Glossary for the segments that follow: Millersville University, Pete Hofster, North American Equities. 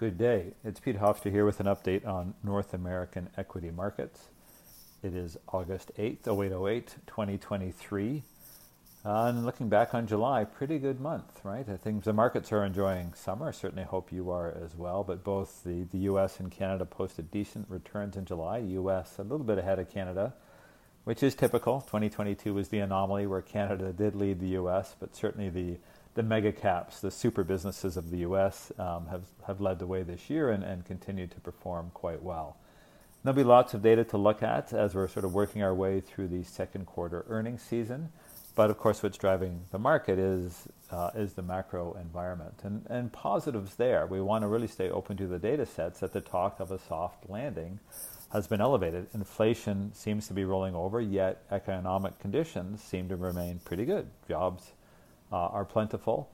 Good day. It's Pete Hofster here with an update on North American equity markets. It is August 8th, 08/08, 2023. And looking back on July, pretty good month, right? I think the markets are enjoying summer. Certainly hope you are as well. But both the U.S. and Canada posted decent returns in July. U.S. a little bit ahead of Canada, which is typical. 2022 was the anomaly where Canada did lead the U.S., but certainly the mega caps, the super businesses of the U.S. have led the way this year and continue to perform quite well. There'll be lots of data to look at as we're sort of working our way through the second quarter earnings season. But of course, what's driving the market is the macro environment and positives there. We want to really stay open to the data sets that the talk of a soft landing has been elevated. Inflation seems to be rolling over, yet economic conditions seem to remain pretty good. Jobs are plentiful,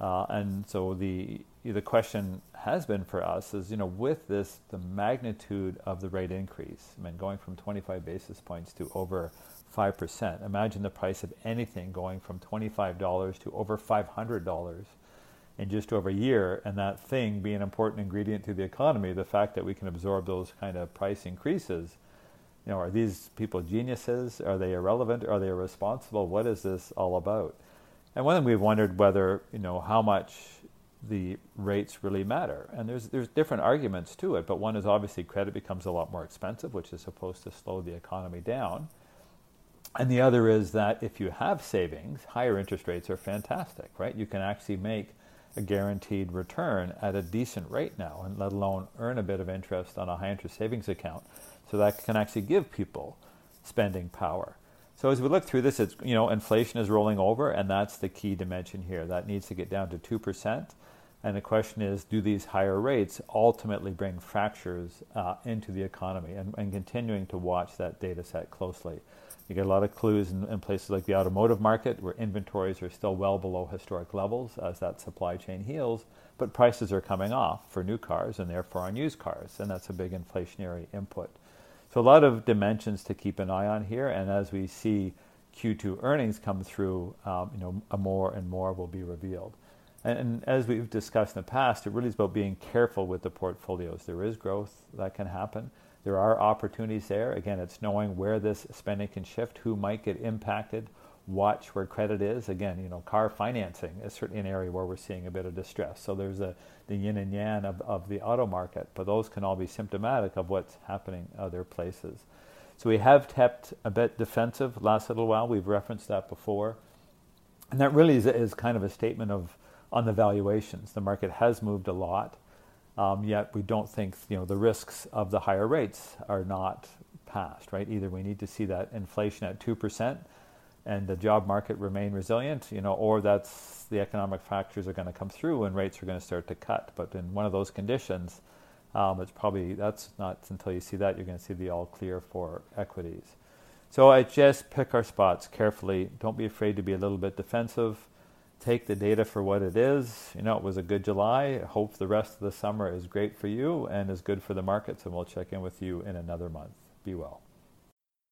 and so the question has been for us is, with this, the magnitude of the rate increase, going from 25 basis points to over 5%. Imagine the price of anything going from $25 to over $500 in just over a year, and that thing being an important ingredient to the economy. The fact that we can absorb those kind of price increases, are these people geniuses? Are they irrelevant? Are they irresponsible? What is this all about? And one thing we've wondered whether, how much the rates really matter. And there's different arguments to it, but one is obviously credit becomes a lot more expensive, which is supposed to slow the economy down. And the other is that if you have savings, higher interest rates are fantastic, right? You can actually make a guaranteed return at a decent rate now, and let alone earn a bit of interest on a high interest savings account. So that can actually give people spending power. So as we look through this, it's, inflation is rolling over, and that's the key dimension here. That needs to get down to 2%. And the question is, do these higher rates ultimately bring fractures into the economy? And continuing to watch that data set closely. You get a lot of clues in places like the automotive market, where inventories are still well below historic levels as that supply chain heals, but prices are coming off for new cars and therefore on used cars. And that's a big inflationary input. So a lot of dimensions to keep an eye on here, and as we see Q2 earnings come through, more and more will be revealed. And as we've discussed in the past, it really is about being careful with the portfolios. There is growth that can happen. There are opportunities there. Again, it's knowing where this spending can shift, who might get impacted, watch where credit is. Again, car financing is certainly an area where we're seeing a bit of distress. So there's the yin and yang of the auto market, but those can all be symptomatic of what's happening other places. So we have kept a bit defensive last little while. We've referenced that before. And that really is kind of a statement on the valuations. The market has moved a lot, yet we don't think the risks of the higher rates are not past, right? Either we need to see that inflation at 2%, and the job market remain resilient, or that's the economic factors are going to come through and rates are going to start to cut. But in one of those conditions, that's not until you see that you're going to see the all clear for equities. So I just pick our spots carefully. Don't be afraid to be a little bit defensive. Take the data for what it is. It was a good July. I hope the rest of the summer is great for you and is good for the markets. And we'll check in with you in another month. Be well.